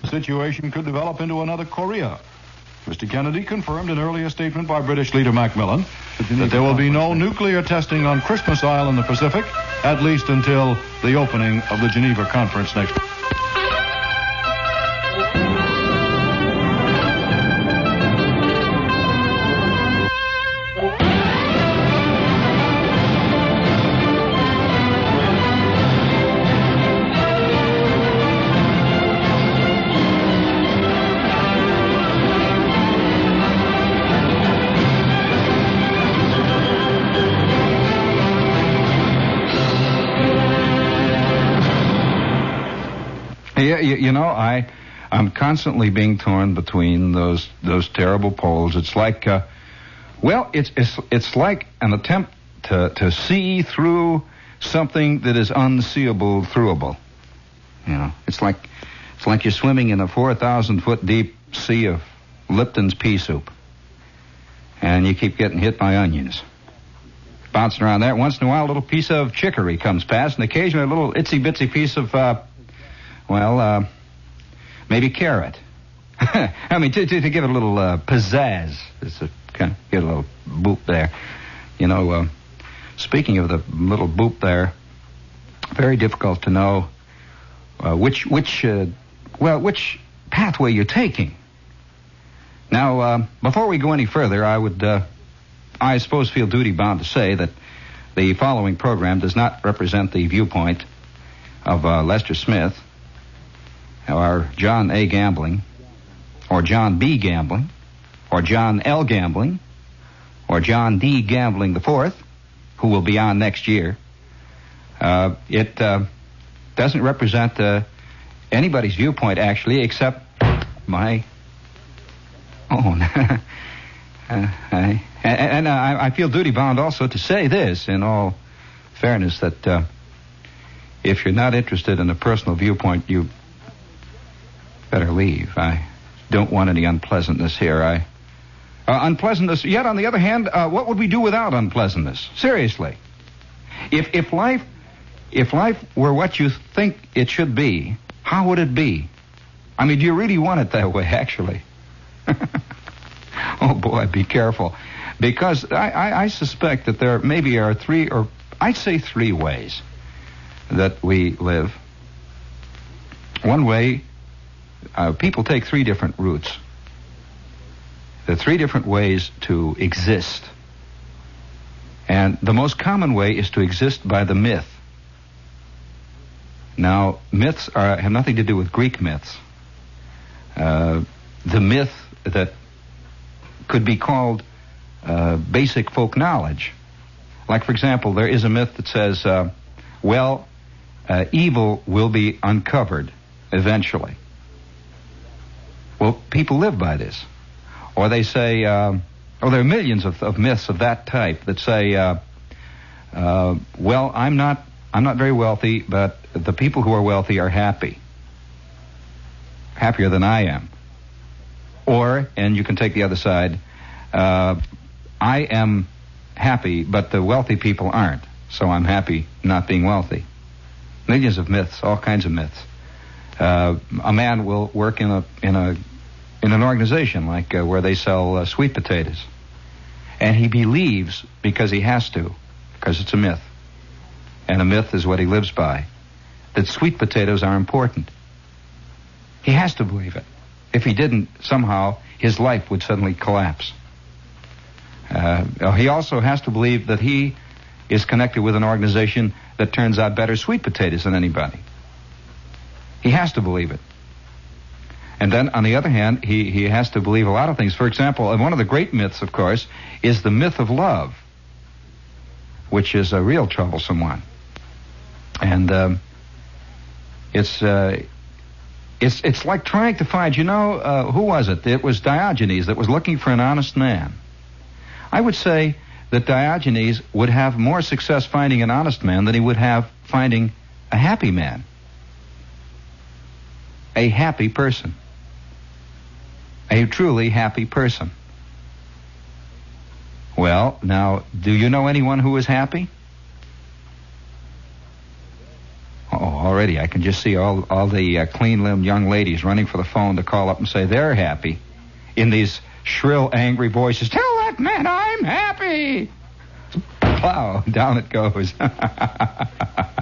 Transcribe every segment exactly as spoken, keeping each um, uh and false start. the situation could develop into another Korea. Mister Kennedy confirmed an earlier statement by British leader Macmillan that there will be no nuclear testing on Christmas Isle in the Pacific, at least until the opening of the Geneva Conference next week. You know, I, I'm constantly being torn between those those terrible polls. It's like, uh, well, it's it's it's like an attempt to to see through something that is unseeable, throughable. You know, it's like it's like you're swimming in a four thousand foot deep sea of Lipton's pea soup, and you keep getting hit by onions, bouncing around there. Once in a while, a little piece of chicory comes past, and occasionally a little itsy bitsy piece of. Uh, Well, uh, maybe carrot. I mean, to, to, to give it a little uh, pizzazz. It's a, kind of get a little boop there. You know, uh, speaking of the little boop there, very difficult to know uh, which which uh, well which pathway you're taking. Now, uh, before we go any further, I would uh, I suppose feel duty bound to say that the following program does not represent the viewpoint of uh, Lester Smith, or John A. Gambling, or John B. Gambling, or John L. Gambling, or John D. Gambling the Fourth, who will be on next year. Uh, it uh, doesn't represent uh, anybody's viewpoint, actually, except my own. uh, I, and and uh, I feel duty-bound also to say this, in all fairness, that uh, if you're not interested in a personal viewpoint, you better leave. I don't want any unpleasantness here. I uh, unpleasantness. Yet, on the other hand, uh, what would we do without unpleasantness? Seriously, if if life if life were what you think it should be, how would it be? I mean, do you really want it that way? Actually, oh boy, be careful, because I, I I suspect that there maybe are three, or I'd say three ways that we live. One way. Uh, people take three different routes. There are three different ways to exist. And the most common way is to exist by the myth. Now, myths are, have nothing to do with Greek myths. Uh, the myth that could be called uh, basic folk knowledge. Like, for example, there is a myth that says, uh, well, uh, evil will be uncovered eventually. Well, people live by this. Or they say, uh, or there are millions of, of myths of that type that say, uh, uh, well, I'm not, I'm not very wealthy, but the people who are wealthy are happy. Happier than I am. Or, and you can take the other side, uh, I am happy, but the wealthy people aren't, so I'm happy not being wealthy. Millions of myths, all kinds of myths. Uh, a man will work in a, in a, in an organization like uh, where they sell uh, sweet potatoes. And he believes because he has to, because it's a myth. And a myth is what he lives by, that sweet potatoes are important. He has to believe it. If he didn't, somehow his life would suddenly collapse. Uh, he also has to believe that he is connected with an organization that turns out better sweet potatoes than anybody. He has to believe it. And then, on the other hand, he, he has to believe a lot of things. For example, one of the great myths, of course, is the myth of love, which is a real troublesome one. And um, it's uh, it's it's like trying to find, you know, uh, who was it? It was Diogenes that was looking for an honest man. I would say that Diogenes would have more success finding an honest man than he would have finding a happy man, a happy person. A truly happy person. Well, now, do you know anyone who is happy? Oh, already already. I can just see all all the uh, clean-limbed young ladies running for the phone to call up and say they're happy in these shrill, angry voices. Tell that man I'm happy! Wow, down it goes. now,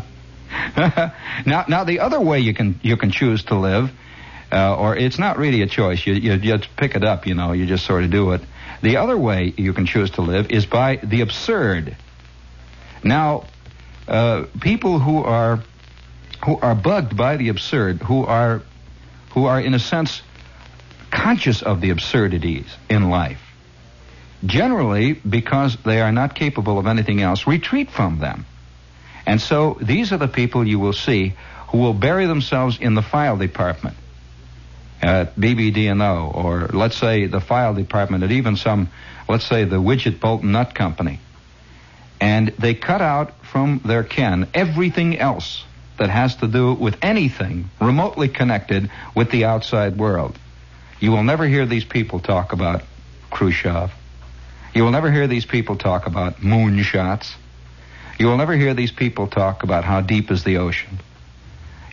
now the other way you can you can choose to live, uh, or it's not really a choice. You, you you pick it up, you know. You just sort of do it. The other way you can choose to live is by the absurd. Now, uh, people who are who are bugged by the absurd, who are who are in a sense conscious of the absurdities in life, generally, because they are not capable of anything else, retreat from them. And so these are the people you will see who will bury themselves in the file department at B B D and O, or let's say the file department at even some, let's say the Widget Bolt and Nut Company. And they cut out from their ken everything else that has to do with anything remotely connected with the outside world. You will never hear these people talk about Khrushchev. You will never hear these people talk about moonshots. You will never hear these people talk about how deep is the ocean.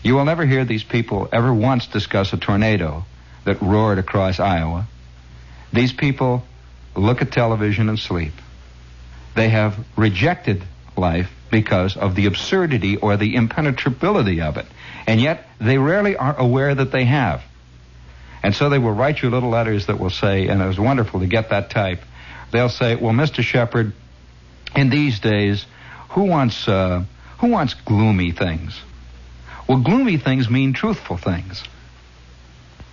You will never hear these people ever once discuss a tornado that roared across Iowa. These people look at television and sleep. They have rejected life because of the absurdity or the impenetrability of it. And yet they rarely are aware that they have. And so they will write you little letters that will say, and it was wonderful to get that type, they'll say, well, Mister Shepard, in these days, who wants uh, who wants gloomy things? Well, gloomy things mean truthful things.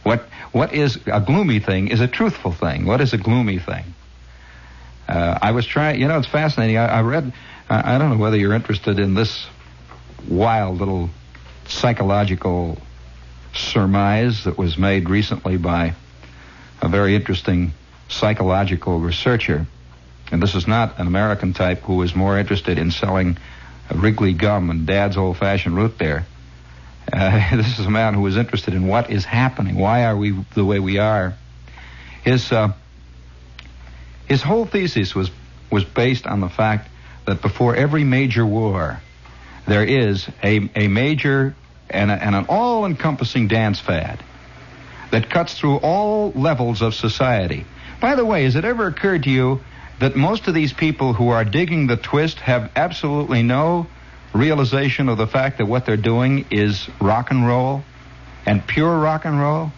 What What is a gloomy thing is a truthful thing. What is a gloomy thing? Uh, I was trying, you know, it's fascinating. I, I read, I, I don't know whether you're interested in this wild little psychological surmise that was made recently by a very interesting psychological researcher. And this is not an American type who is more interested in selling Wrigley gum and Dad's old-fashioned root beer. Uh, this is a man who is interested in what is happening. Why are we the way we are? His uh, his whole thesis was, was based on the fact that before every major war, there is a, a major and, a, and an all-encompassing dance fad that cuts through all levels of society. By the way, has it ever occurred to you that most of these people who are digging the twist have absolutely no realization of the fact that what they're doing is rock and roll and pure rock and roll?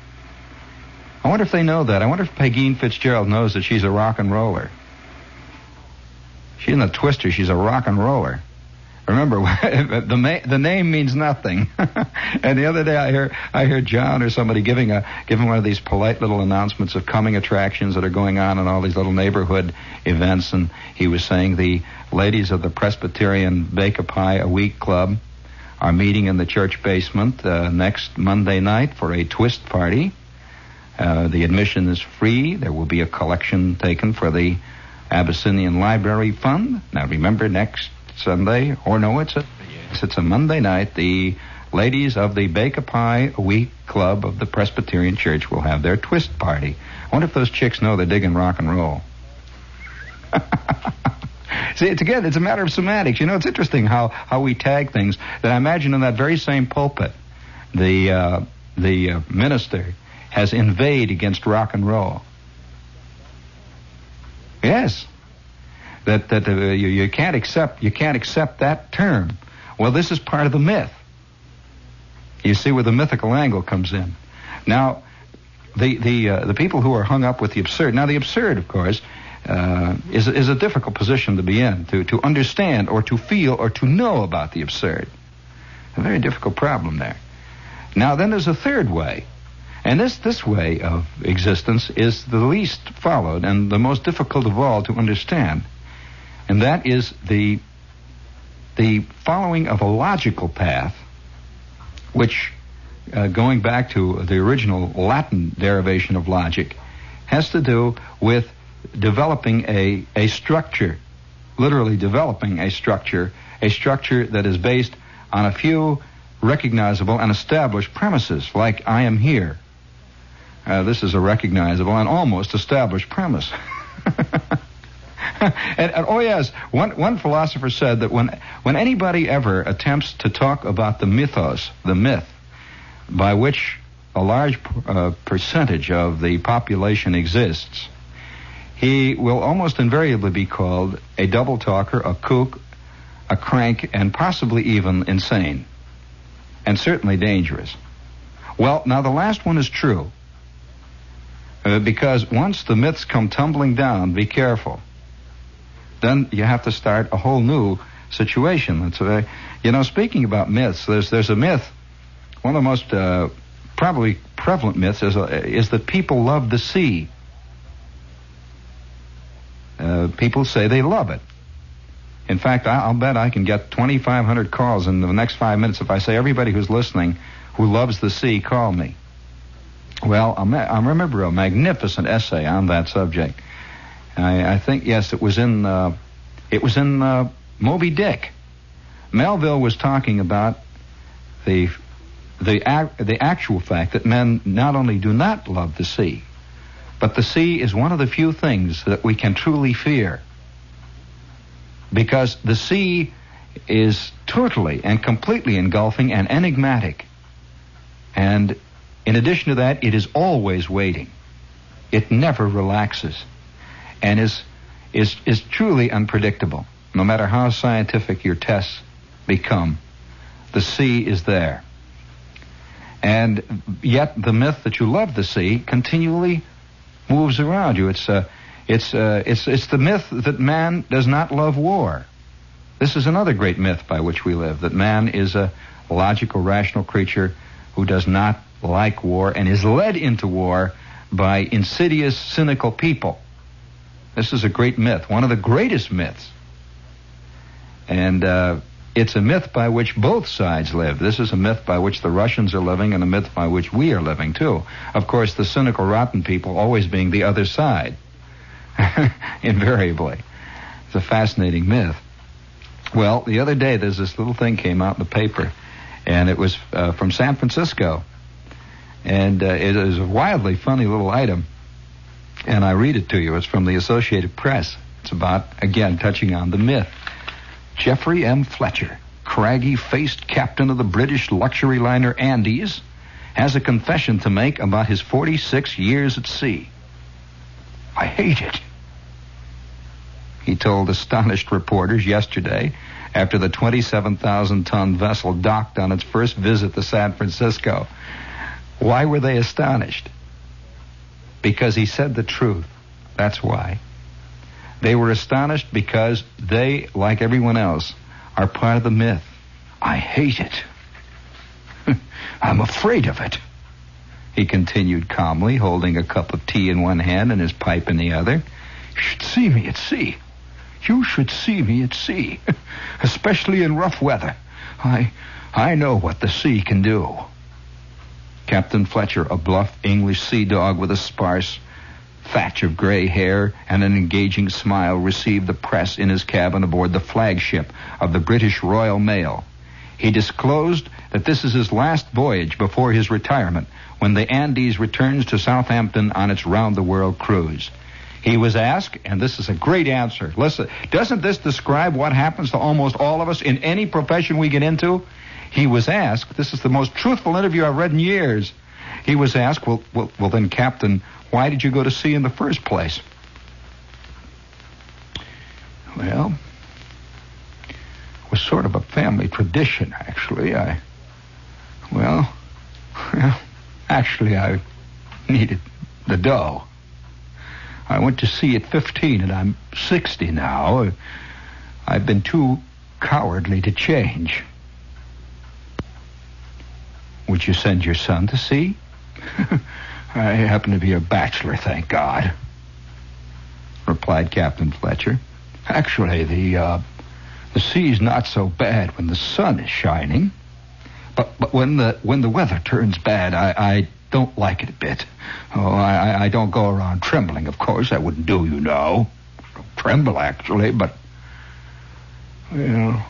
I wonder if they know that. I wonder if Peggy Fitzgerald knows that she's a rock and roller. She isn't a twister. She's a rock and roller. Remember, the ma- the name means nothing. And the other day I heard I heard John or somebody giving a giving one of these polite little announcements of coming attractions that are going on in all these little neighborhood events, and he was saying the ladies of the Presbyterian Bake-A-Pie-A-Week Club are meeting in the church basement uh, next Monday night for a twist party. Uh, the admission is free. There will be a collection taken for the Abyssinian Library Fund. Now remember, next Sunday, or no, it's a, yes, it's a Monday night, the ladies of the Bake-A-Pie-A-Week Club of the Presbyterian Church will have their twist party. I wonder if those chicks know they're digging rock and roll. See, it's, again, it's a matter of semantics. You know, it's interesting how, how we tag things that I imagine in that very same pulpit the, uh, the uh, minister has inveighed against rock and roll. Yes. That that uh, you, you can't accept you can't accept that term. Well, this is part of the myth. You see where the mythical angle comes in. Now, the the uh, the people who are hung up with the absurd. Now, the absurd, of course, uh, is is a difficult position to be in, to to understand or to feel or to know about the absurd. A very difficult problem there. Now, then, there's a third way, and this this way of existence is the least followed and the most difficult of all to understand. And that is the the following of a logical path, which, uh, going back to the original Latin derivation of logic, has to do with developing a, a structure, literally developing a structure, a structure that is based on a few recognizable and established premises, like I am here. Uh, this is a recognizable and almost established premise. and, and oh yes, one one philosopher said that when when anybody ever attempts to talk about the mythos, the myth, by which a large uh, percentage of the population exists, he will almost invariably be called a double talker, a kook, a crank, and possibly even insane, and certainly dangerous. Well, now the last one is true, uh, because once the myths come tumbling down, be careful. Then you have to start a whole new situation. It's a, you know, speaking about myths, there's there's a myth, one of the most uh, probably prevalent myths is, uh, is that people love the sea. Uh, people say they love it. In fact, I'll bet I can get twenty-five hundred calls in the next five minutes if I say everybody who's listening who loves the sea, call me. Well, I remember a magnificent essay on that subject. I, I think, yes, it was in uh, it was in uh, Moby Dick. Melville was talking about the the ac- the actual fact that men not only do not love the sea, but the sea is one of the few things that we can truly fear. Because the sea is totally and completely engulfing and enigmatic. And in addition to that, it is always waiting. It never relaxes and is is is truly unpredictable. No matter how scientific your tests become, the sea is there. And yet the myth that you love the sea continually moves around you. It's a It's uh, it's it's the myth that man does not love war. This is another great myth by which we live, that man is a logical, rational creature who does not like war and is led into war by insidious, cynical people. This is a great myth, one of the greatest myths. And uh, it's a myth by which both sides live. This is a myth by which the Russians are living and a myth by which we are living, too. Of course, the cynical, rotten people always being the other side. Invariably. It's a fascinating myth. Well, the other day there's this little thing came out in the paper, and it was uh, from San Francisco, and uh, it is a wildly funny little item, and I read it to you. It's from the Associated Press. It's about, again, touching on the myth. Jeffrey M. Fletcher, craggy-faced captain of the British luxury liner Andes, has a confession to make about his forty-six years at sea. I hate it, he told astonished reporters yesterday after the twenty-seven thousand ton vessel docked on its first visit to San Francisco. Why were they astonished? Because he said the truth. That's why. They were astonished because they, like everyone else, are part of the myth. I hate it. I'm afraid of it. He continued calmly, holding a cup of tea in one hand and his pipe in the other. You should see me at sea. You should see me at sea, especially in rough weather. I, I know what the sea can do. Captain Fletcher, a bluff English sea dog with a sparse thatch of gray hair and an engaging smile, received the press in his cabin aboard the flagship of the British Royal Mail. He disclosed that this is his last voyage before his retirement, when the Andes returns to Southampton on its round-the-world cruise. He was asked, and this is a great answer, listen, doesn't this describe what happens to almost all of us in any profession we get into? He was asked, this is the most truthful interview I've read in years, he was asked, well, well, well then, Captain, why did you go to sea in the first place? Well, it was sort of a family tradition, actually. I, well, well... Actually, I needed the dough. I went to sea at fifteen, and I'm sixty now. I've been too cowardly to change. Would you send your son to sea? I happen to be a bachelor, thank God, replied Captain Fletcher. Actually, the uh, the sea's not so bad when the sun is shining. But but when the when the weather turns bad, I, I don't like it a bit. Oh, I, I don't go around trembling, of course. I wouldn't do, you know. Don't tremble, actually, but, you know,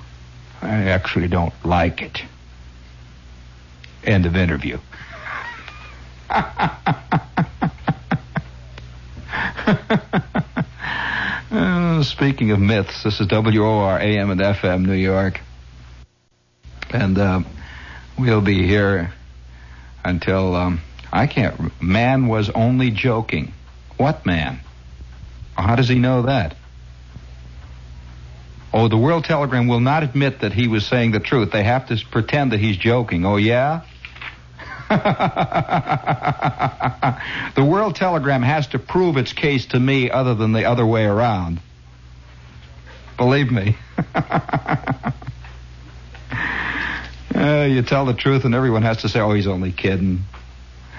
I actually don't like it. End of interview. Oh, is Speaking of Myths. This is W O R A M and F M, New York. And uh, we'll be here until, um, I can't, man was only joking. What man? How does he know that? Oh, the World Telegram will not admit that he was saying the truth. They have to pretend that he's joking. Oh, yeah? The World Telegram has to prove its case to me other than the other way around. Believe me. uh, you tell the truth and everyone has to say, oh, he's only kidding.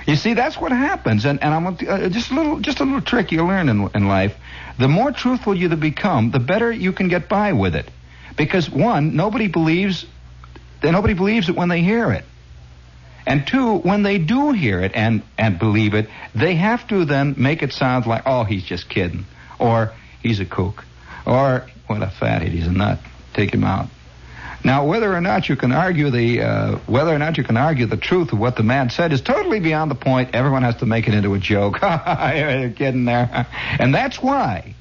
You see, that's what happens, and, and I'm uh, just a little, just a little trick you learn in, in life. The more truthful you become, the better you can get by with it, because one, nobody believes, nobody believes it when they hear it, and two, when they do hear it and and believe it, they have to then make it sound like, oh, he's just kidding, or he's a kook, or what a fathead, he's a nut, take him out. Now, whether or not you can argue the uh, whether or not you can argue the truth of what the man said is totally beyond the point. Everyone has to make it into a joke. You're kidding there, and that's why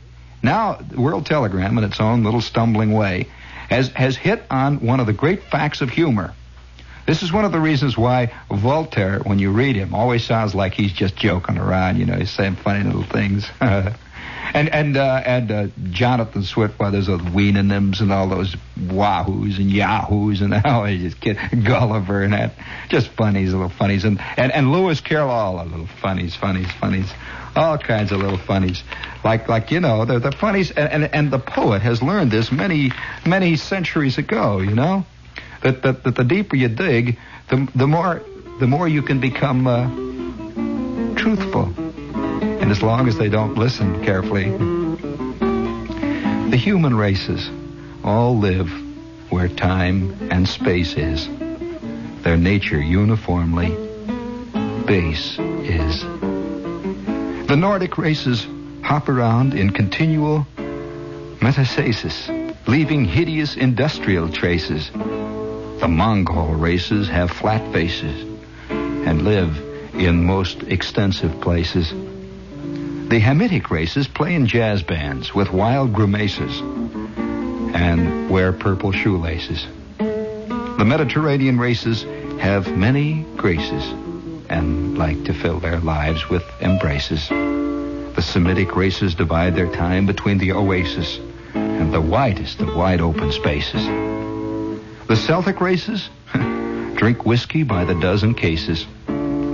now the World Telegram, in its own little stumbling way, has has hit on one of the great facts of humor. This is one of the reasons why Voltaire, when you read him, always sounds like he's just joking around. You know, he's saying funny little things. And and uh, and uh, Jonathan Swift, well, there's those Weenanims and all those Wahoos and Yahoos and all, you just kid, Gulliver and that, just funnies, little funnies, and and, and Lewis Carroll, all the little funnies, funnies, funnies, all kinds of little funnies, like like you know, they're the funnies, and, and and the poet has learned this many many centuries ago, you know, that that, that the deeper you dig, the the more the more you can become uh, truthful. And as long as they don't listen carefully, the human races all live where time and space is. Their nature uniformly base is. The Nordic races hop around in continual metastasis, leaving hideous industrial traces. The Mongol races have flat faces and live in most extensive places. The Hamitic races play in jazz bands with wild grimaces and wear purple shoelaces. The Mediterranean races have many graces and like to fill their lives with embraces. The Semitic races divide their time between the oasis and the widest of wide open spaces. The Celtic races drink whiskey by the dozen cases.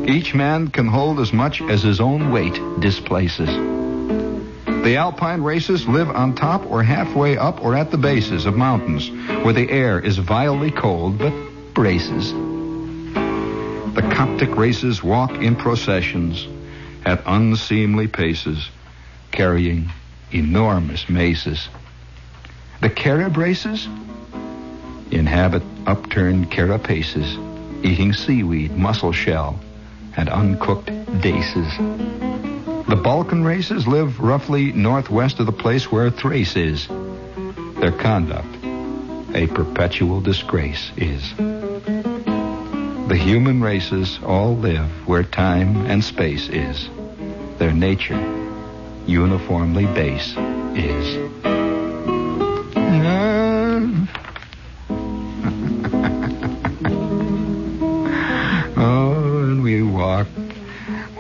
Each man can hold as much as his own weight displaces. The alpine races live on top or halfway up or at the bases of mountains where the air is vilely cold but braces. The Coptic races walk in processions at unseemly paces, carrying enormous maces. The Carib races inhabit upturned carapaces, eating seaweed, mussel shell, and uncooked daces. The Balkan races live roughly northwest of the place where Thrace is. Their conduct, a perpetual disgrace, is. The human races all live where time and space is. Their nature, uniformly base, is.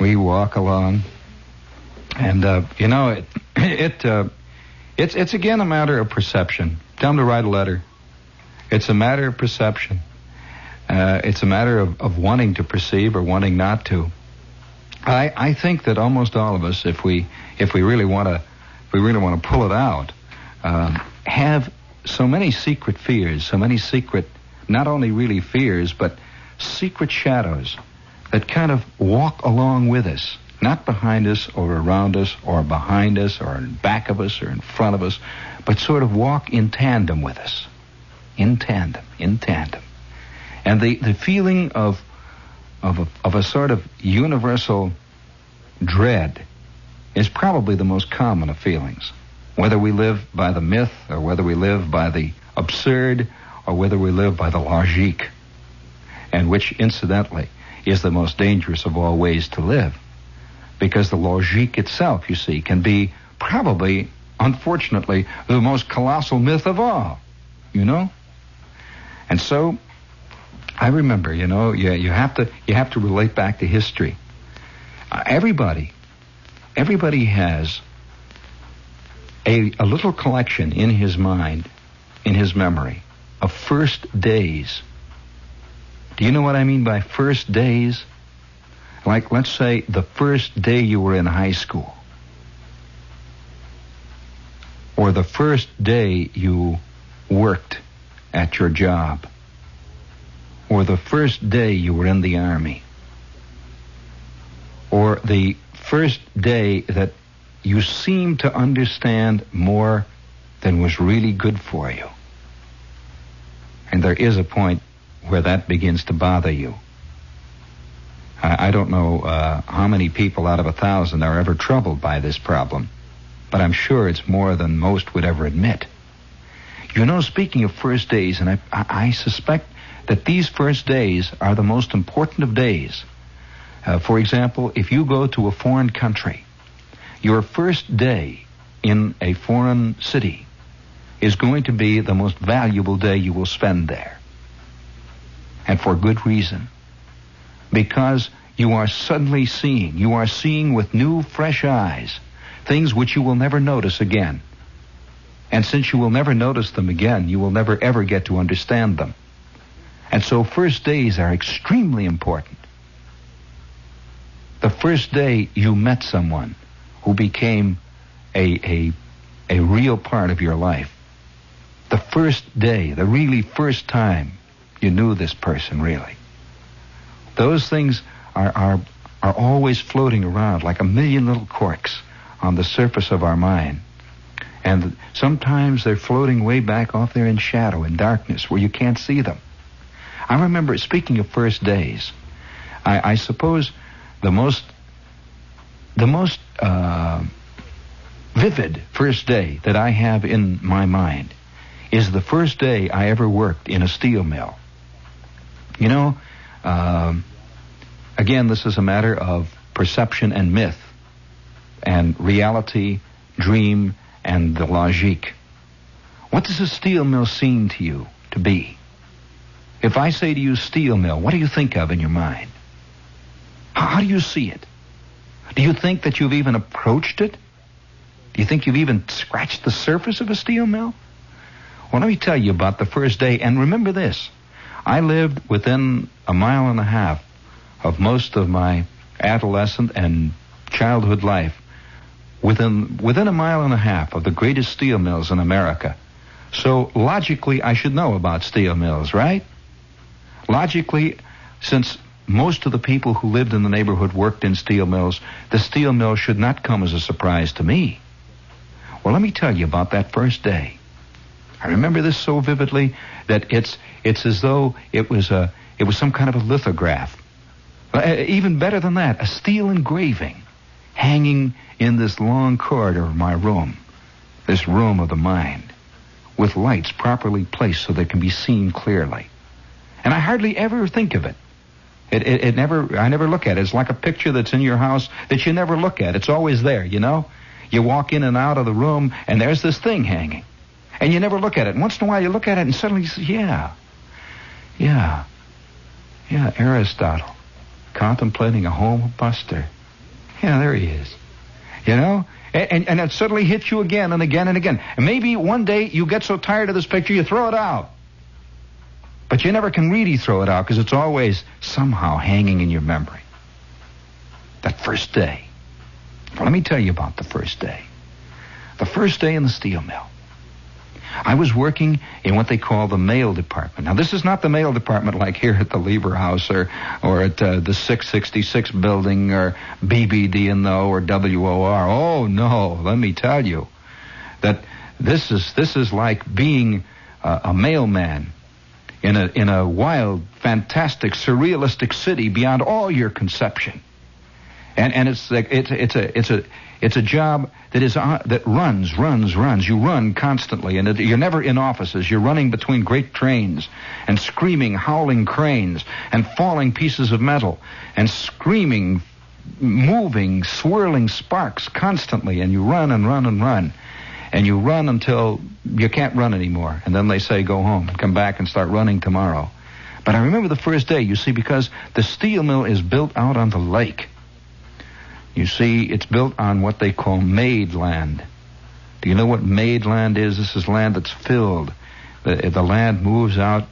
We walk along, and uh, you know it. It uh, it's it's again a matter of perception. Tell them to write a letter. It's a matter of perception. Uh, it's a matter of, of wanting to perceive or wanting not to. I I think that almost all of us, if we if we really want to, if we really want to pull it out, uh, have so many secret fears, so many secret, not only really fears but secret shadows that kind of walk along with us, not behind us or around us or behind us or in back of us or in front of us, but sort of walk in tandem with us. In tandem, in tandem. And the, the feeling of, of, a, of a sort of universal dread is probably the most common of feelings, whether we live by the myth or whether we live by the absurd or whether we live by the logique, and which, incidentally, is the most dangerous of all ways to live, because the logique itself, you see, can be probably unfortunately, the most colossal myth of all, you know? And so, I remember, you know, you, you have to you have to relate back to history. Uh, everybody, everybody has a, a little collection in his mind, in his memory, of first days. Do you know what I mean by first days? Like, let's say, the first day you were in high school. Or the first day you worked at your job. Or the first day you were in the army. Or the first day that you seemed to understand more than was really good for you. And there is a point where that begins to bother you. I, I don't know uh, how many people out of a thousand are ever troubled by this problem, but I'm sure it's more than most would ever admit. You know, speaking of first days, and I, I, I suspect that these first days are the most important of days. Uh, for example, if you go to a foreign country, your first day in a foreign city is going to be the most valuable day you will spend there. And for good reason. Because you are suddenly seeing, you are seeing with new, fresh eyes, things which you will never notice again. And since you will never notice them again, you will never ever get to understand them. And so first days are extremely important. The first day you met someone who became a, a, a real part of your life. The first day, the really first time you knew this person, really. Those things are, are are always floating around like a million little corks on the surface of our mind. And sometimes they're floating way back off there in shadow, in darkness, where you can't see them. I remember, speaking of first days, I, I suppose the most, the most uh, vivid first day that I have in my mind is the first day I ever worked in a steel mill. You know, um, again, this is a matter of perception and myth, and reality, dream, and the logique. What does a steel mill seem to you to be? If I say to you steel mill, what do you think of in your mind? How do you see it? Do you think that you've even approached it? Do you think you've even scratched the surface of a steel mill? Well, let me tell you about the first day, and remember this. I lived within a mile and a half of most of my adolescent and childhood life, within within a mile and a half of the greatest steel mills in America. So logically, I should know about steel mills, right? Logically, since most of the people who lived in the neighborhood worked in steel mills, the steel mill should not come as a surprise to me. Well, let me tell you about that first day. I remember this so vividly that it's it's as though it was a it was some kind of a lithograph. Even better than that, a steel engraving hanging in this long corridor of my room, this room of the mind, with lights properly placed so they can be seen clearly. And I hardly ever think of it. It, it, it never I never look at it. It's like a picture that's in your house that you never look at. It's always there, you know. You walk in and out of the room, and there's this thing hanging. And you never look at it. And once in a while you look at it and suddenly you say, yeah, yeah, yeah, Aristotle, contemplating a home buster. Yeah, there he is. You know? And, and, and it suddenly hits you again and again and again. And maybe one day you get so tired of this picture you throw it out. But you never can really throw it out because it's always somehow hanging in your memory. That first day. Well, let me tell you about the first day. The first day in the steel mill. I was working in what they call the mail department. Now, this is not the mail department like here at the Lever House or, or at uh, the six sixty-six building or B B D and O or W O R. Oh, no, let me tell you that this is this is like being uh, a mailman in a, in a wild, fantastic, surrealistic city beyond all your conception. And and it's like it's it's a it's a it's a job that is uh, that runs runs runs. You run constantly, and it, you're never in offices. You're running between great trains, and screaming, howling cranes, and falling pieces of metal, and screaming, moving, swirling sparks constantly. And you run and run and run, and you run until you can't run anymore. And then they say, go home, come back and start running tomorrow. But I remember the first day, you see, because the steel mill is built out on the lake. You see, it's built on what they call made land. Do you know what made land is? This is land that's filled. The, the land moves out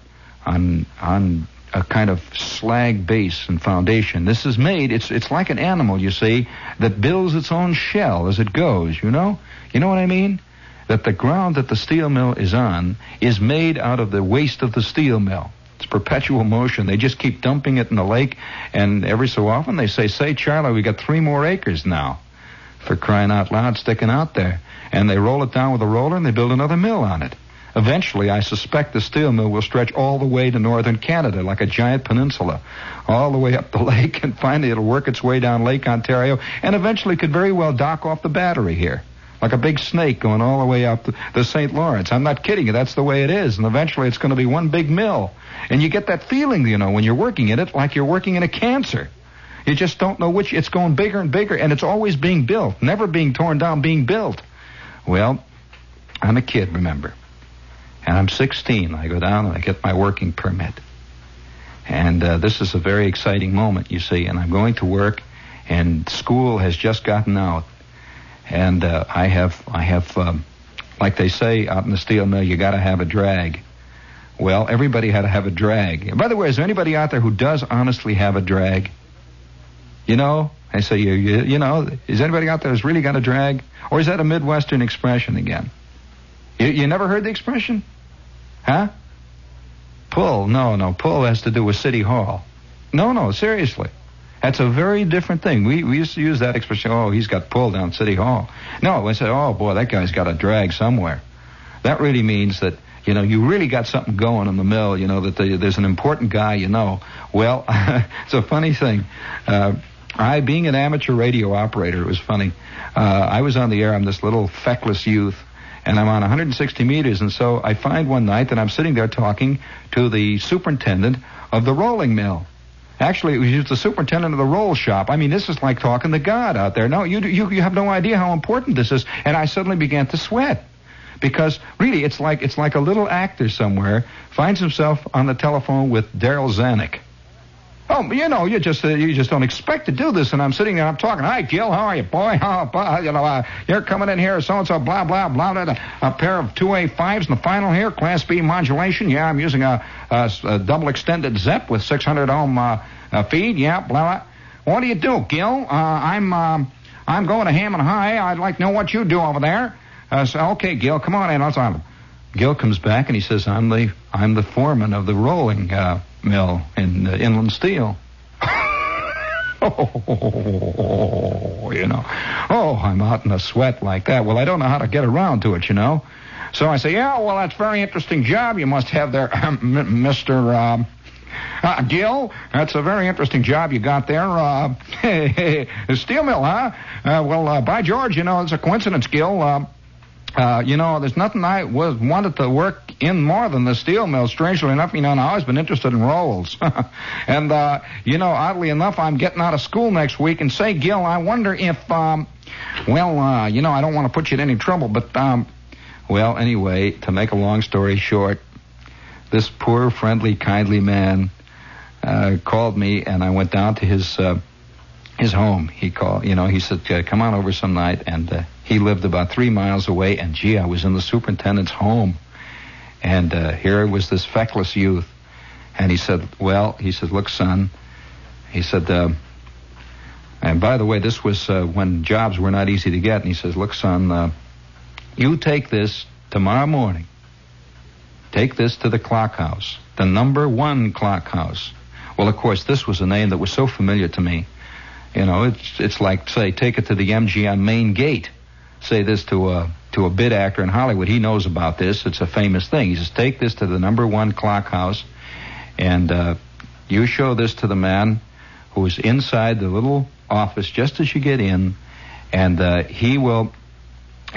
on on a kind of slag base and foundation. This is made. It's it's like an animal, you see, that builds its own shell as it goes, you know? You know what I mean? That the ground that the steel mill is on is made out of the waste of the steel mill. It's perpetual motion. They just keep dumping it in the lake, and every so often they say, say, Charlie, we got three more acres now, for crying out loud, sticking out there. And they roll it down with a roller, and they build another mill on it. Eventually, I suspect the steel mill will stretch all the way to northern Canada, like a giant peninsula, all the way up the lake, and finally it'll work its way down Lake Ontario, and eventually could very well dock off the Battery here, like a big snake going all the way up the Saint Lawrence. I'm not kidding you. That's the way it is. And eventually it's going to be one big mill. And you get that feeling, you know, when you're working in it, like you're working in a cancer. You just don't know which. It's going bigger and bigger, and it's always being built, never being torn down, being built. Well, I'm a kid, remember. And I'm sixteen. I go down and I get my working permit. And uh, this is a very exciting moment, you see. And I'm going to work, and school has just gotten out. And uh, I have, I have, um, like they say out in the steel mill, you got to have a drag. Well, everybody had to have a drag. And by the way, is there anybody out there who does honestly have a drag? You know, I say, you, you, you know, is anybody out there who's really got a drag? Or is that a Midwestern expression again? You, you never heard the expression? Huh? Pull. No, no. Pull has to do with City Hall. No, no. Seriously. That's a very different thing. We we used to use that expression, oh, he's got pulled down City Hall. No, we said, oh, boy, that guy's got a drag somewhere. That really means that, you know, you really got something going in the mill, you know, that the, there's an important guy, you know. Well, it's a funny thing. Uh, I, being an amateur radio operator, it was funny. Uh, I was on the air. I'm this little feckless youth, and I'm on one hundred sixty meters. And so I find one night that I'm sitting there talking to the superintendent of the rolling mill. Actually, it was the superintendent of the roll shop. I mean, this is like talking to God out there. No, you, you you have no idea how important this is. And I suddenly began to sweat, because really, it's like it's like a little actor somewhere finds himself on the telephone with Daryl Zanuck. Oh, you know, you just uh, you just don't expect to do this. And I'm sitting there, I'm talking. Hi, Gil, how are you, boy? How, blah, you know, uh, you're coming in here, so and so, blah blah blah. blah, blah. A pair of two A fives in the final here, Class B modulation. Yeah, I'm using a, a, a double extended Zep with six hundred ohm uh, uh, feed. Yeah, blah blah. What do you do, Gil? Uh, I'm um, I'm going to Hammond High. I'd like to know what you do over there. Uh, so okay, Gil, come on in. Let's on. Gil comes back and he says, I'm the I'm the foreman of the rolling Uh, mill in uh, Inland Steel. Oh, you know. Oh, I'm out in a sweat like that. Well, I don't know how to get around to it, you know. So I say, yeah, well, that's a very interesting job you must have there, Mister Uh, uh, Gil. That's a very interesting job you got there. Uh, steel mill, huh? Uh, well, uh, by George, you know, it's a coincidence, Gil. Uh, Uh, you know, there's nothing I was wanted to work in more than the steel mill. Strangely enough, you know, I've always been interested in rolls. and, uh, you know, oddly enough, I'm getting out of school next week. And say, Gil, I wonder if, um, well, uh, you know, I don't want to put you in any trouble. But, um, well, anyway, to make a long story short, this poor, friendly, kindly man uh, called me, and I went down to his uh, his home. He called, you know, he said, uh, come on over some night and... Uh, He lived about three miles away, and, gee, I was in the superintendent's home. And uh, here was this feckless youth. And he said, well, he said, look, son. He said, uh, and by the way, this was uh, when jobs were not easy to get. And he says, look, son, uh, you take this tomorrow morning. Take this to the clock house, the number one clock house. Well, of course, this was a name that was so familiar to me. You know, it's it's like, say, take it to the M G M main gate. Say this to a to a bit actor in Hollywood. He knows about this. It's a famous thing. He says, take this to the number one clock house, and uh, you show this to the man who's inside the little office just as you get in, and uh, he will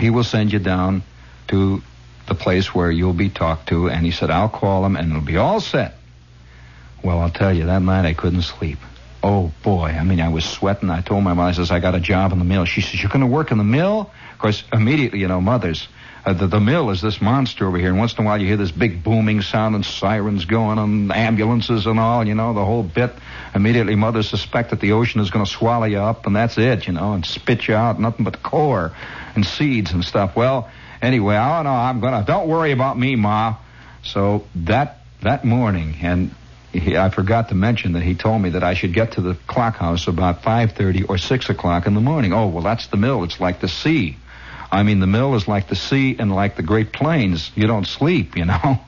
he will send you down to the place where you'll be talked to. And he said, I'll call him, and it'll be all set. Well, I'll tell you, that night I couldn't sleep. Oh, boy. I mean, I was sweating. I told my mom, I says, I got a job in the mill. She says, you're going to work in the mill? Of course, immediately, you know, mothers, Uh, the, the mill is this monster over here, and once in a while you hear this big booming sound and sirens going and ambulances and all, you know, the whole bit. Immediately mothers suspect that the ocean is going to swallow you up, and that's it, you know, and spit you out, nothing but core and seeds and stuff. Well, anyway, oh, no, I'm going to... Don't worry about me, Ma. So that that morning, and... He, I forgot to mention that he told me that I should get to the clock house about five thirty or six o'clock in the morning. Oh, well, that's the mill. It's like the sea. I mean, the mill is like the sea and like the Great Plains. You don't sleep, you know.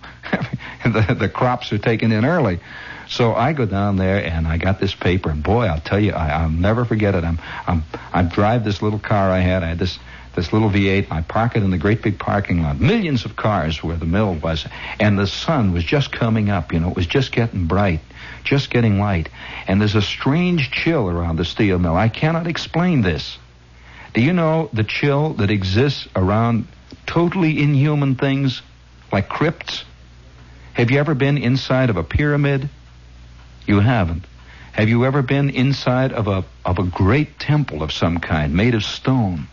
the, the crops are taken in early. So I go down there, and I got this paper. And, boy, I'll tell you, I, I'll never forget it. I'm, I'm, I drive this little car I had. I had this... This little V eight, I park it in the great big parking lot. Millions of cars where the mill was. And the sun was just coming up, you know. It was just getting bright, just getting light. And there's a strange chill around the steel mill. I cannot explain this. Do you know the chill that exists around totally inhuman things like crypts? Have you ever been inside of a pyramid? You haven't. Have you ever been inside of a of a great temple of some kind made of stone?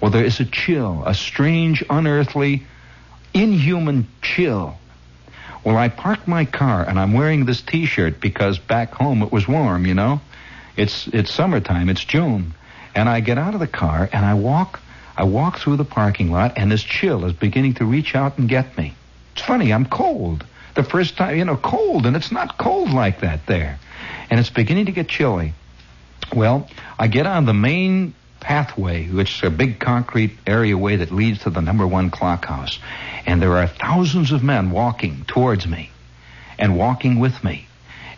Well, there is a chill, a strange, unearthly, inhuman chill. Well, I parked my car, and I'm wearing this T-shirt because back home it was warm, you know. It's it's summertime, it's June. And I get out of the car, and I walk I walk through the parking lot, and this chill is beginning to reach out and get me. It's funny, I'm cold. The first time, you know, cold, and it's not cold like that there. And it's beginning to get chilly. Well, I get on the main... pathway, which is a big concrete areaway that leads to the number one clock house. And there are thousands of men walking towards me and walking with me.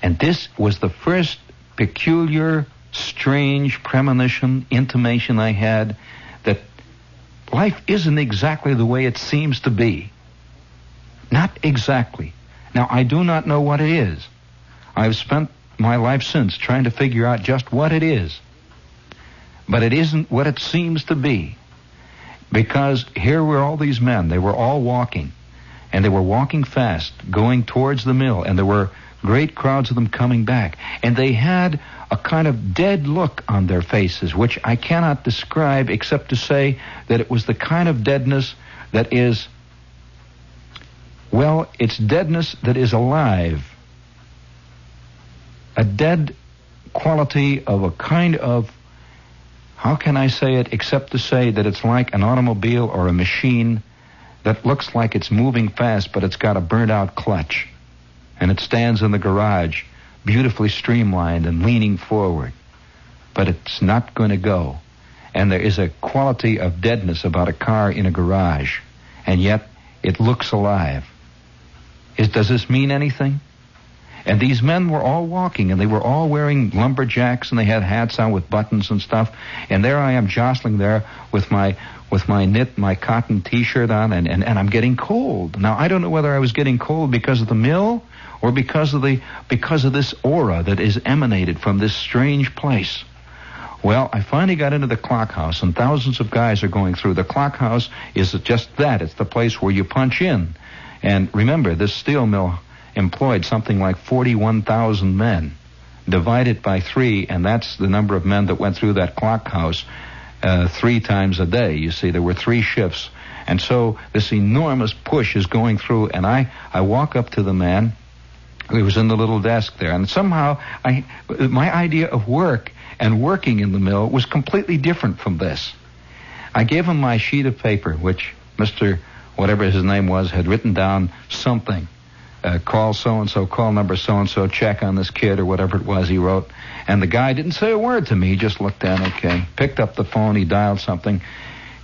And this was the first peculiar, strange premonition, intimation I had that life isn't exactly the way it seems to be. Not exactly. Now, I do not know what it is. I've spent my life since trying to figure out just what it is. But it isn't what it seems to be, because here were all these men. They were all walking, and they were walking fast, going towards the mill, and there were great crowds of them coming back. And they had a kind of dead look on their faces, which I cannot describe except to say that it was the kind of deadness that is, well, it's deadness that is alive. A dead quality of a kind of... How can I say it except to say that it's like an automobile or a machine that looks like it's moving fast, but it's got a burnt-out clutch, and it stands in the garage, beautifully streamlined and leaning forward, but it's not going to go. And there is a quality of deadness about a car in a garage, and yet it looks alive. Is, does this mean anything? And these men were all walking, and they were all wearing lumberjacks, and they had hats on with buttons and stuff. And there I am jostling there with my with my knit, my cotton T-shirt on, and, and, and I'm getting cold. Now, I don't know whether I was getting cold because of the mill or because of the because of this aura that is emanated from this strange place. Well, I finally got into the clock house, and thousands of guys are going through. The clock house is just that. It's the place where you punch in. And remember, this steel mill employed something like forty-one thousand men, divided by three, and that's the number of men that went through that clock house uh, three times a day. You see, there were three shifts. And so this enormous push is going through, and I, I walk up to the man. He was in the little desk there, and somehow I, my idea of work and working in the mill was completely different from this. I gave him my sheet of paper, which Mister whatever his name was had written down something. Uh, call so-and-so, call number so-and-so, check on this kid, or whatever it was he wrote. And the guy didn't say a word to me. He just looked down, okay. Picked up the phone, he dialed something.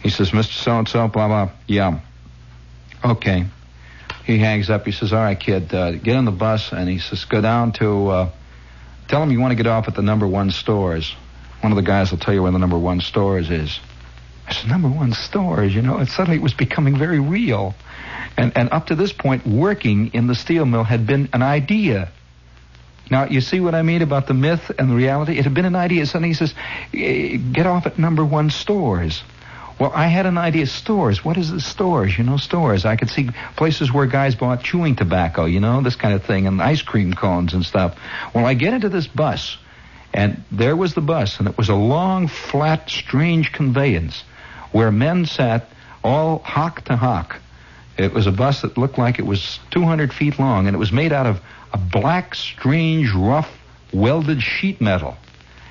He says, Mister So-and-so, blah, blah, yeah. Okay. He hangs up. He says, all right, kid, uh, get on the bus. And he says, go down to, uh, tell him you want to get off at the number one stores. One of the guys will tell you where the number one stores is. I said, number one stores, you know, and suddenly it was becoming very real. And and up to this point, working in the steel mill had been an idea. Now, you see what I mean about the myth and the reality? It had been an idea. Suddenly he says, get off at number one stores. Well, I had an idea. Stores. What is the stores? You know, stores. I could see places where guys bought chewing tobacco, you know, this kind of thing, and ice cream cones and stuff. Well, I get into this bus, and there was the bus, and it was a long, flat, strange conveyance where men sat all hock to hock. It was a bus that looked like it was two hundred feet long, and it was made out of a black, strange, rough, welded sheet metal.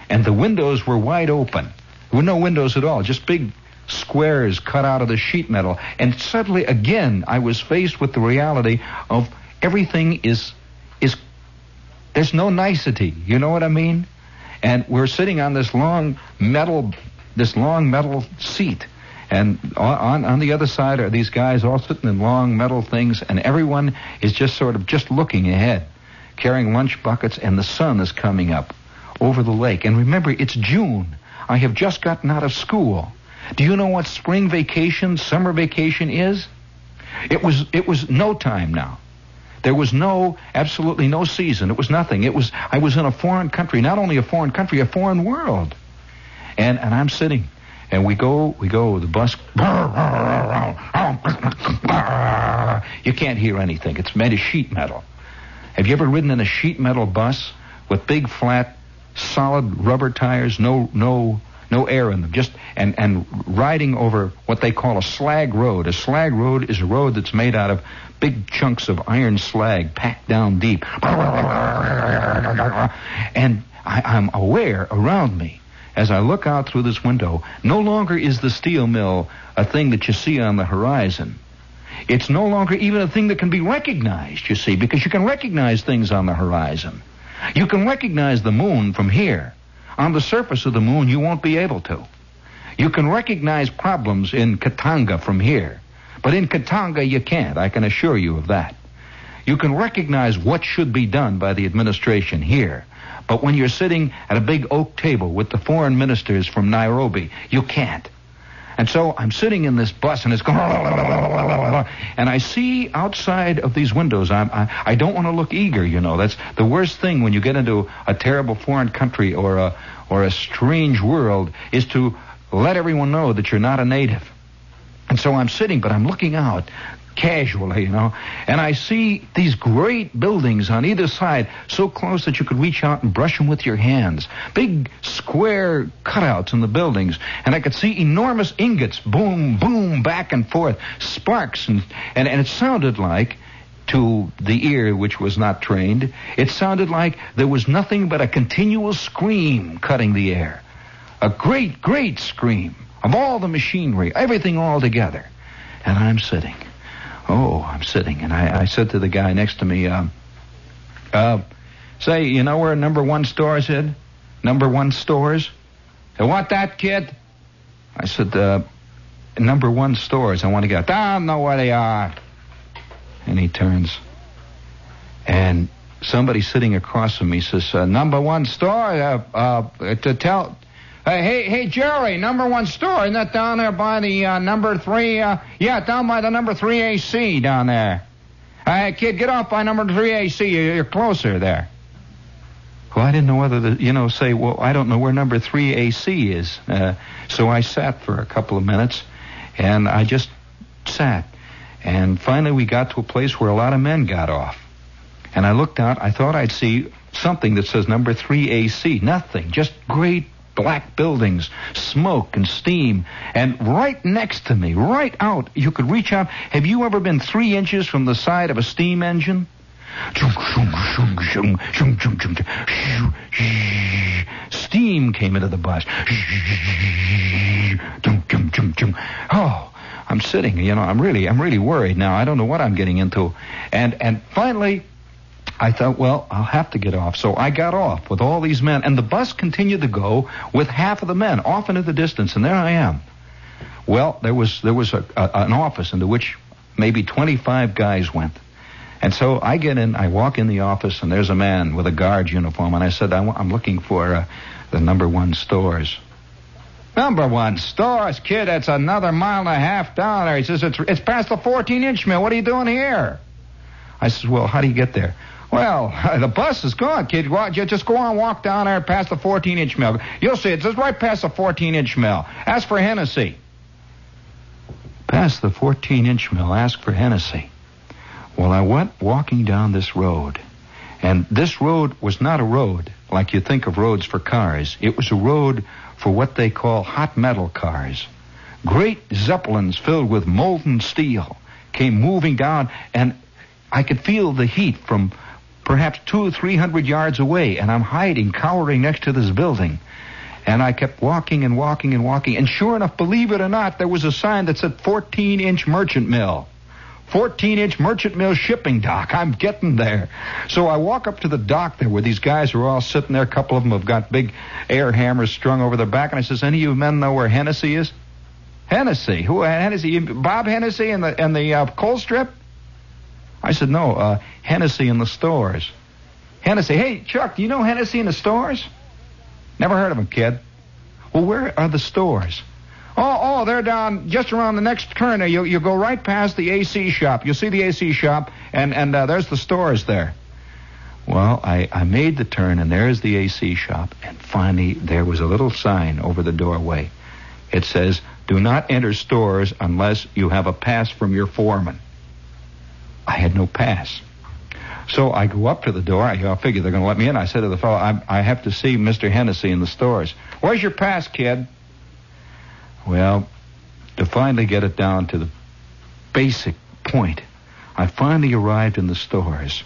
And the windows were wide open. There were no windows at all, just big squares cut out of the sheet metal. And suddenly, again, I was faced with the reality of everything is, is there's no nicety. You know what I mean? And we're sitting on this long metal, this long metal seat. And on, on the other side are these guys all sitting in long metal things, and everyone is just sort of just looking ahead, carrying lunch buckets, and the sun is coming up over the lake. And remember, it's June. I have just gotten out of school. Do you know what spring vacation, summer vacation is? It was it was no time now. There was no, absolutely no season. It was nothing. It was, I was in a foreign country, not only a foreign country, a foreign world. And and I'm sitting, and we go, we go, the bus, you can't hear anything. It's made of sheet metal. Have you ever ridden in a sheet metal bus with big, flat, solid rubber tires, no, no, no air in them, just and, and riding over what they call a slag road. A slag road is a road that's made out of big chunks of iron slag packed down deep. And I, I'm aware around me, as I look out through this window, no longer is the steel mill a thing that you see on the horizon. It's no longer even a thing that can be recognized, you see, because you can recognize things on the horizon. You can recognize the moon from here. On the surface of the moon, you won't be able to. You can recognize problems in Katanga from here. But in Katanga, you can't. I can assure you of that. You can recognize what should be done by the administration here. But when you're sitting at a big oak table with the foreign ministers from Nairobi, you can't. And so I'm sitting in this bus, and it's going... And I see outside of these windows, I'm, I, I don't want to look eager, you know. That's the worst thing when you get into a terrible foreign country or a, or a strange world, is to let everyone know that you're not a native. And so I'm sitting, but I'm looking out casually, you know. And I see these great buildings on either side, so close that you could reach out and brush them with your hands. Big square cutouts in the buildings. And I could see enormous ingots, boom, boom, back and forth, sparks. And, and, and it sounded like, to the ear which was not trained, it sounded like there was nothing but a continual scream cutting the air. A great, great scream of all the machinery, everything all together. And I'm sitting... Oh, I'm sitting, and I, I said to the guy next to me, uh, uh, say, you know where number one stores is? Number one stores? You want that, kid? I said, uh, number one stores, I want to get, I don't know where they are. And he turns, and somebody sitting across from me says, uh, number one store, uh, uh, to tell... Uh, hey, hey, Jerry, number one store, isn't that down there by the uh, number three? Uh, yeah, down by the number three A C down there. Hey, uh, kid, get off by number three A C. You're closer there. Well, I didn't know whether to, you know, say, well, I don't know where number three A C is. Uh, so I sat for a couple of minutes, and I just sat. And finally we got to a place where a lot of men got off. And I looked out. I thought I'd see something that says number three A C. Nothing, just great black buildings, smoke and steam, and right next to me, right out, you could reach out. Have you ever been three inches from the side of a steam engine? Steam came into the bus. Oh, I'm sitting, you know, I'm really, I'm really worried now. I don't know what I'm getting into. And, and finally... I thought, well, I'll have to get off. So I got off with all these men, and the bus continued to go with half of the men off into the distance, and there I am. Well, there was there was a, a, an office into which maybe twenty-five guys went. And so I get in, I walk in the office, and there's a man with a guard uniform, and I said, I w- I'm looking for uh, the number one stores. Number one stores? Kid, that's another mile and a half down there. He says, it's, it's past the fourteen-inch mill. What are you doing here? I says, well, how do you get there? Well, the bus is gone, kid. Just go on, walk down there past the fourteen-inch mill. You'll see it. It's right past the fourteen-inch mill. Ask for Hennessy. Past the fourteen-inch mill. Ask for Hennessy. Well, I went walking down this road. And this road was not a road like you think of roads for cars. It was a road for what they call hot metal cars. Great zeppelins filled with molten steel came moving down, and I could feel the heat from perhaps two or three hundred yards away, and I'm hiding, cowering next to this building. And I kept walking and walking and walking, and sure enough, believe it or not, there was a sign that said fourteen-inch merchant mill. fourteen-inch merchant mill shipping dock. I'm getting there. So I walk up to the dock there where these guys are all sitting there. A couple of them have got big air hammers strung over their back. And I says, any of you men know where Hennessy is? Hennessy? Who? Hennessy? Bob Hennessy and the, and the uh, coal strip? I said, no, uh, Hennessy in the stores. Hennessy. Hey, Chuck, do you know Hennessy in the stores? Never heard of him, kid. Well, where are the stores? Oh, oh, they're down just around the next corner. You you go right past the A C shop. You'll see the A C shop, and, and uh, there's the stores there. Well, I, I made the turn, and there's the A C shop, and finally there was a little sign over the doorway. It says, do not enter stores unless you have a pass from your foreman. I had no pass. So I go up to the door. I, I figure they're going to let me in. I said to the fellow, I, I have to see Mister Hennessy in the stores. Where's your pass, kid? Well, to finally get it down to the basic point, I finally arrived in the stores,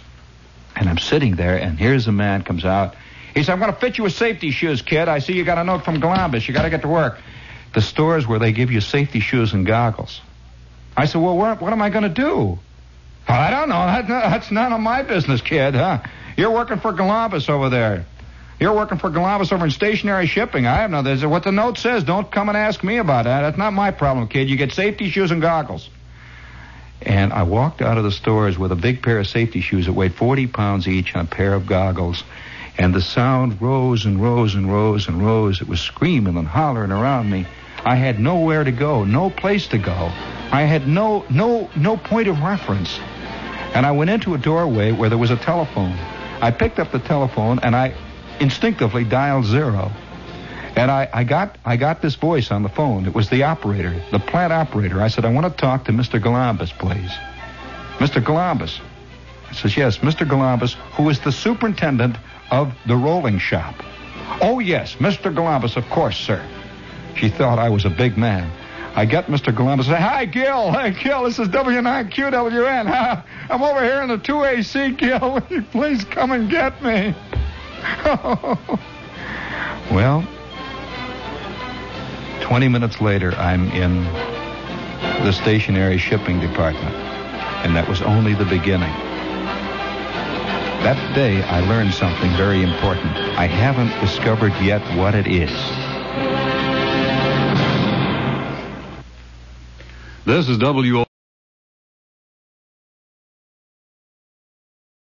and I'm sitting there, and here's a man comes out. He said, I'm going to fit you with safety shoes, kid. I see you got a note from Galambos. You got to get to work. The stores where they give you safety shoes and goggles. I said, well, what, what am I going to do? I don't know. That, that's none of my business, kid, huh? You're working for Galambos over there. You're working for Galambos over in stationary shipping. I have nothing. What the note says, don't come and ask me about that. That's not my problem, kid. You get safety shoes and goggles. And I walked out of the stores with a big pair of safety shoes that weighed forty pounds each and a pair of goggles. And the sound rose and rose and rose and rose. It was screaming and hollering around me. I had nowhere to go, no place to go. I had no no no point of reference. And I went into a doorway where there was a telephone. I picked up the telephone, and I instinctively dialed zero, and I, I got I got this voice on the phone. It was the operator, the plant operator. I said, I want to talk to Mister Galambos, please. Mister Galambos. I says, yes, Mister Galambos, who is the superintendent of the rolling shop. Oh, yes, Mister Galambos, of course, sir. She thought I was a big man. I get Mister Galambos. Say, hi, Gil. Hi, Gil. This is W nine Q W N. I'm over here in the two A C, Gil. Will you please come and get me? Well, twenty minutes later, I'm in the stationary shipping department, and that was only the beginning. That day, I learned something very important. I haven't discovered yet what it is. This is W O R.